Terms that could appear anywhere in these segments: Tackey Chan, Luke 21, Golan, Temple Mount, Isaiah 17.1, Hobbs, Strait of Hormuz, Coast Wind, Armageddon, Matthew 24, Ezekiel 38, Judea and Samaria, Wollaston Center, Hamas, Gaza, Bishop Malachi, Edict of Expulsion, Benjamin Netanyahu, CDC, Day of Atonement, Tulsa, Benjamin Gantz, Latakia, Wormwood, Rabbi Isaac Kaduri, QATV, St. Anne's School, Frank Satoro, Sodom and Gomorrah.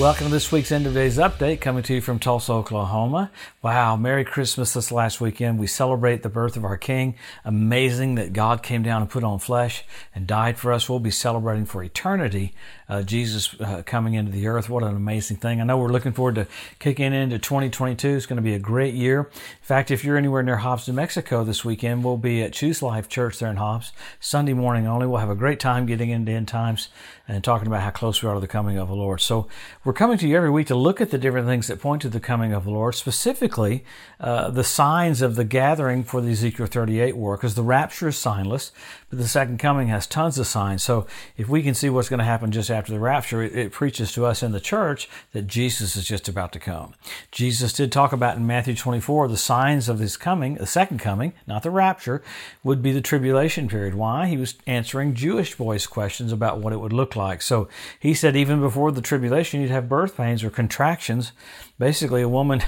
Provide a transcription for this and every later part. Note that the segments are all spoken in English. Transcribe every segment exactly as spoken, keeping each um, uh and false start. Welcome to this week's End of Days Update, coming to you from Tulsa, Oklahoma. Wow, Merry Christmas this last weekend. We celebrate the birth of our King. Amazing that God came down and put on flesh and died for us. We'll be celebrating for eternity uh, Jesus uh, coming into the earth. What an amazing thing. I know we're looking forward to kicking into twenty twenty-two. It's going to be a great year. In fact, if you're anywhere near Hobbs, New Mexico this weekend, we'll be at Choose Life Church there in Hobbs. Sunday morning only. We'll have a great time getting into end times and talking about how close we are to the coming of the Lord. So we're We're coming to you every week to look at the different things that point to the coming of the Lord, specifically uh, the signs of the gathering for the Ezekiel thirty-eight war, because the rapture is signless, but the second coming has tons of signs. So if we can see what's going to happen just after the rapture, it, it preaches to us in the church that Jesus is just about to come. Jesus did talk about in Matthew twenty-four the signs of his coming, the second coming, not the rapture, would be the tribulation period. Why? He was answering Jewish boys' questions about what it would look like. So he said even before the tribulation, you'd have birth pains or contractions. Basically, a woman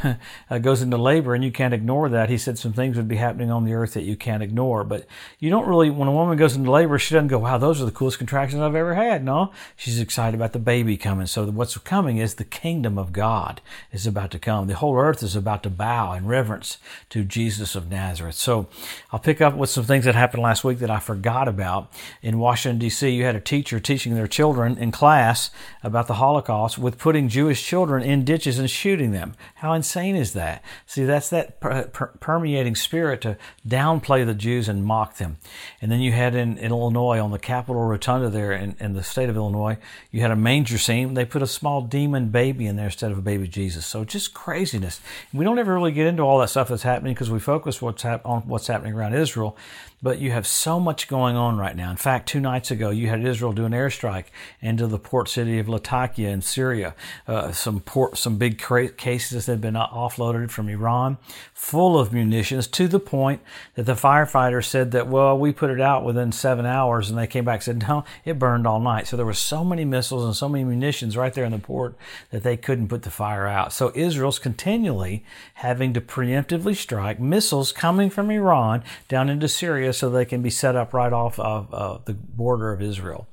goes into labor and you can't ignore that. He said some things would be happening on the earth that you can't ignore. But you don't really, when a woman goes into labor, she doesn't go, wow, those are the coolest contractions I've ever had. No, she's excited about the baby coming. So what's coming is the kingdom of God is about to come. The whole earth is about to bow in reverence to Jesus of Nazareth. So I'll pick up with some things that happened last week that I forgot about. In Washington, D C, you had a teacher teaching their children in class about the Holocaust with putting Jewish children in ditches and shooting them. How insane is that? See, that's that per- per- permeating spirit to downplay the Jews and mock them. And then you had in, in Illinois, on the Capitol Rotunda there in, in the state of Illinois, you had a manger scene. They put a small demon baby in there instead of a baby Jesus. So just craziness. We don't ever really get into all that stuff that's happening because we focus what's hap- on what's happening around Israel. But you have so much going on right now. In fact, two nights ago, you had Israel do an airstrike into the port city of Latakia in Syria. Uh, some port, some big cra- cases that had been offloaded from Iran, full of munitions, to the point that the firefighter said that, well, we put it out within seven hours, and they came back and said, no, it burned all night. So there were so many missiles and so many munitions right there in the port that they couldn't put the fire out. So Israel's continually having to preemptively strike missiles coming from Iran down into Syria, so they can be set up right off of uh, the border of Israel.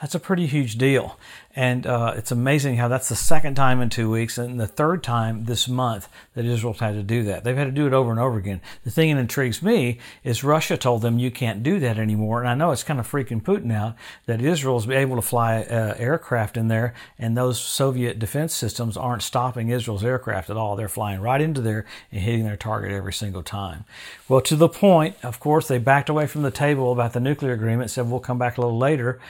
That's a pretty huge deal. And uh, it's amazing how that's the second time in two weeks and the third time this month that Israel's had to do that. They've had to do it over and over again. The thing that intrigues me is Russia told them you can't do that anymore. And I know it's kind of freaking Putin out that Israel's able to fly uh, aircraft in there, and those Soviet defense systems aren't stopping Israel's aircraft at all. They're flying right into there and hitting their target every single time. Well, to the point, of course, they backed away from the table about the nuclear agreement, said we'll come back a little later.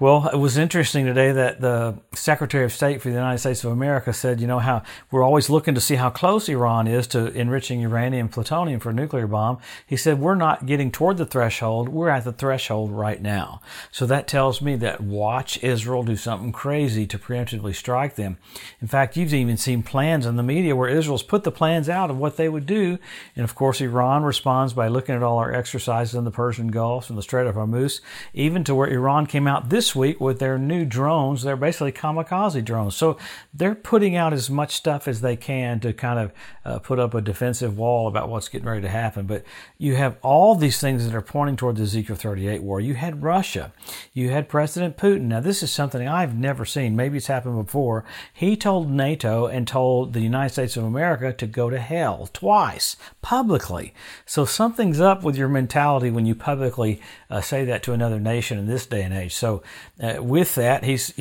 Well, it was interesting today that the Secretary of State for the United States of America said, you know, how we're always looking to see how close Iran is to enriching uranium and plutonium for a nuclear bomb. He said, we're not getting toward the threshold. We're at the threshold right now. So that tells me that watch Israel do something crazy to preemptively strike them. In fact, you've even seen plans in the media where Israel's put the plans out of what they would do. And of course, Iran responds by looking at all our exercises in the Persian Gulf and the Strait of Hormuz, even to where Iran came out this week with their new drones. They're basically kamikaze drones. So they're putting out as much stuff as they can to kind of uh, put up a defensive wall about what's getting ready to happen. But you have all these things that are pointing toward the Ezekiel thirty-eight war. You had Russia. You had President Putin. Now, this is something I've never seen. Maybe it's happened before. He told NATO and told the United States of America to go to hell twice publicly. So something's up with your mentality when you publicly uh, say that to another nation in this day and age. So Uh, with that, he's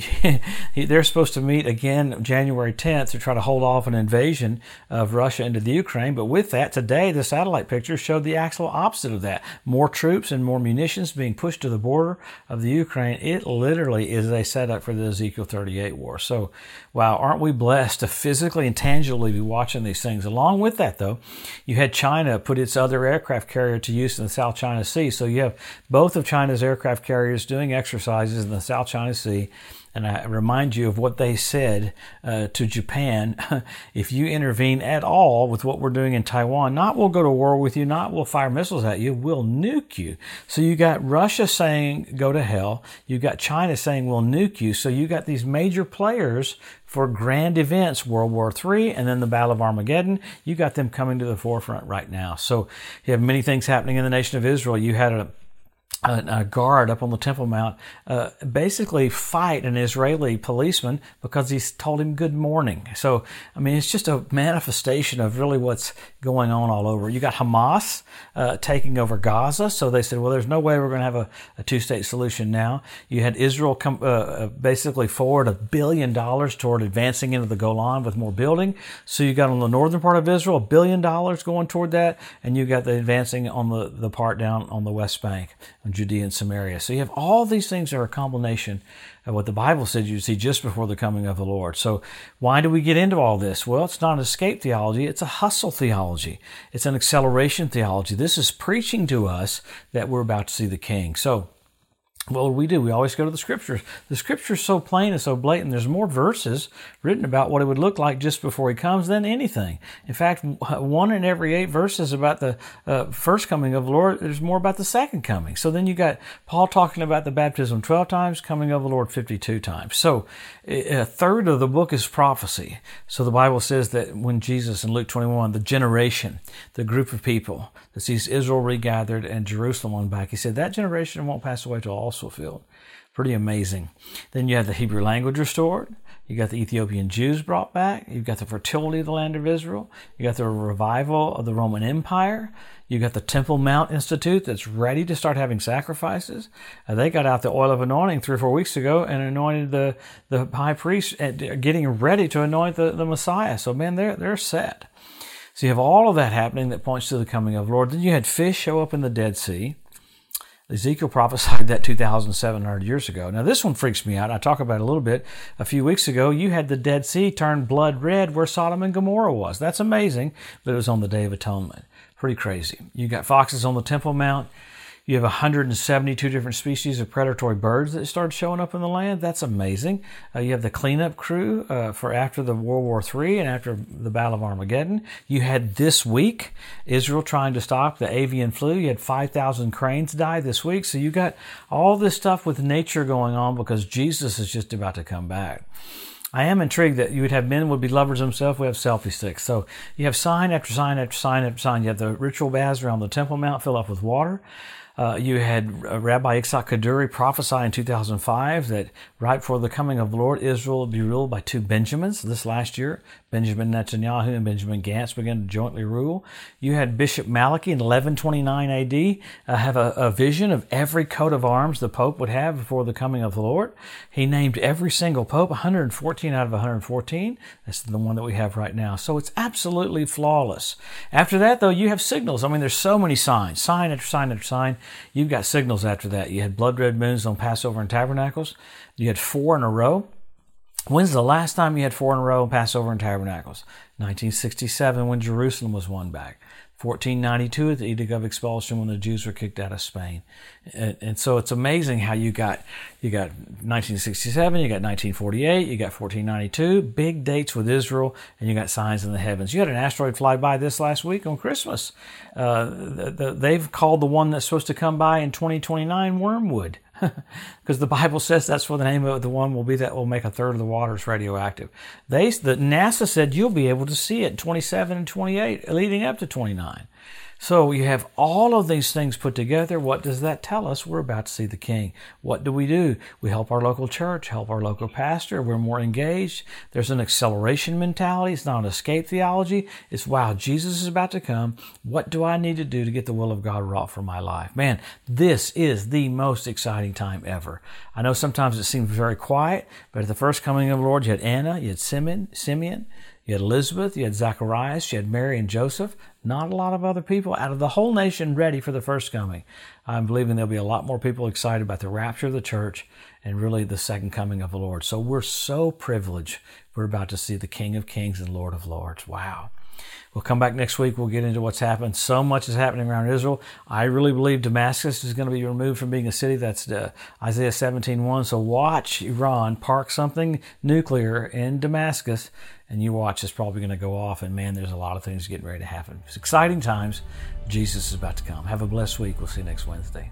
they're supposed to meet again January tenth to try to hold off an invasion of Russia into the Ukraine. But with that, today, the satellite pictures showed the actual opposite of that. More troops and more munitions being pushed to the border of the Ukraine. It literally is a setup for the Ezekiel thirty-eight war. So, wow, aren't we blessed to physically and tangibly be watching these things? Along with that, though, you had China put its other aircraft carrier to use in the South China Sea. So you have both of China's aircraft carriers doing exercises in the South China Sea. And I remind you of what they said uh, to Japan. If you intervene at all with what we're doing in Taiwan, not we'll go to war with you, not we'll fire missiles at you, we'll nuke you. So you got Russia saying go to hell. You got China saying we'll nuke you. So you got these major players for grand events, World War Three, and then the Battle of Armageddon. You got them coming to the forefront right now. So you have many things happening in the nation of Israel. You had a a guard up on the Temple Mount uh, basically fight an Israeli policeman because he's told him good morning. So, I mean, it's just a manifestation of really what's going on all over. You got Hamas uh, taking over Gaza. So they said, well, there's no way we're going to have a, a two-state solution now. You had Israel come uh, basically forward a billion dollars toward advancing into the Golan with more building. So you got on the northern part of Israel, a billion dollars going toward that. And you got the advancing on the, the part down on the West Bank, Judea and Samaria. So you have all these things that are a combination of what the Bible said you see just before the coming of the Lord. So why do we get into all this? Well, it's not an escape theology. It's a hustle theology. It's an acceleration theology. This is preaching to us that we're about to see the King. So what do we do? We always go to the Scriptures. The Scripture's so plain and so blatant. There's more verses written about what it would look like just before He comes than anything. In fact, one in every eight verses about the uh, first coming of the Lord, there's more about the second coming. So then you got Paul talking about the baptism twelve times, coming of the Lord fifty-two times. So a third of the book is prophecy. So the Bible says that when Jesus in Luke twenty-one, the generation, the group of people that sees Israel regathered and Jerusalem on back, He said that generation won't pass away till all fulfilled. Pretty amazing. Then you have the Hebrew language restored. You got the Ethiopian Jews brought back. You've got the fertility of the land of Israel. You got the revival of the Roman Empire. You got the Temple Mount Institute that's ready to start having sacrifices. Uh, they got out the oil of anointing three or four weeks ago and anointed the, the high priest, and getting ready to anoint the, the Messiah. So man, they're they're set. So you have all of that happening that points to the coming of the Lord. Then you had fish show up in the Dead Sea. Ezekiel prophesied that two thousand seven hundred years ago. Now, this one freaks me out. I talk about it a little bit. A few weeks ago, you had the Dead Sea turn blood red where Sodom and Gomorrah was. That's amazing, but it was on the Day of Atonement. Pretty crazy. You got foxes on the Temple Mount. You have one hundred seventy-two different species of predatory birds that started showing up in the land. That's amazing. Uh, you have the cleanup crew uh, for after the World War Three and after the Battle of Armageddon. You had this week Israel trying to stop the avian flu. You had five thousand cranes die this week. So you got all this stuff with nature going on because Jesus is just about to come back. I am intrigued that you would have men would be lovers themselves. We have selfie sticks. So you have sign after sign after sign after sign. You have the ritual baths around the Temple Mount filled up with water. Uh, you had Rabbi Isaac Kaduri prophesy in two thousand five that right before the coming of the Lord, Israel will be ruled by two Benjamins. This last year, Benjamin Netanyahu and Benjamin Gantz began to jointly rule. You had Bishop Malachi in eleven twenty-nine A D uh, have a, a vision of every coat of arms the Pope would have before the coming of the Lord. He named every single Pope, one hundred fourteen out of one hundred fourteen. That's the one that we have right now. So it's absolutely flawless. After that, though, you have signals. I mean, there's so many signs, sign after sign after sign. You've got signals after that. You had blood red moons on Passover and Tabernacles. You had four in a row. When's the last time you had four in a row on Passover and Tabernacles? nineteen sixty-seven, when Jerusalem was won back. fourteen ninety-two at the Edict of Expulsion when the Jews were kicked out of Spain. And, and so it's amazing how you got you got nineteen sixty-seven, you got nineteen forty-eight, you got fourteen ninety-two, big dates with Israel, and you got signs in the heavens. You had an asteroid fly by this last week on Christmas. Uh, the, the, they've called the one that's supposed to come by in twenty twenty-nine Wormwood. Because the Bible says that's what the name of the one will be that will make a third of the waters radioactive. They, the NASA said you'll be able to see it twenty-seven and twenty-eight, leading up to twenty-nine. So you have all of these things put together. What does that tell us? We're about to see the King. What do we do? We help our local church, help our local pastor. We're more engaged. There's an acceleration mentality. It's not an escape theology. It's, wow, Jesus is about to come. What do I need to do to get the will of God wrought for my life? Man, this is the most exciting time ever. I know sometimes it seems very quiet, but at the first coming of the Lord, you had Anna, you had Simeon, Simeon. You had Elizabeth, you had Zacharias, you had Mary and Joseph. Not a lot of other people out of the whole nation ready for the first coming. I'm believing there'll be a lot more people excited about the rapture of the church and really the second coming of the Lord. So we're so privileged. We're about to see the King of Kings and Lord of Lords. Wow. We'll come back next week. We'll get into what's happened. So much is happening around Israel. I really believe Damascus is going to be removed from being a city. That's uh, Isaiah seventeen one. So watch Iran park something nuclear in Damascus, and you watch. It's probably going to go off. And man, there's a lot of things getting ready to happen. It's exciting times. Jesus is about to come. Have a blessed week. We'll see you next Wednesday.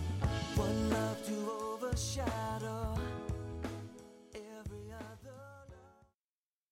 One love to overshadow.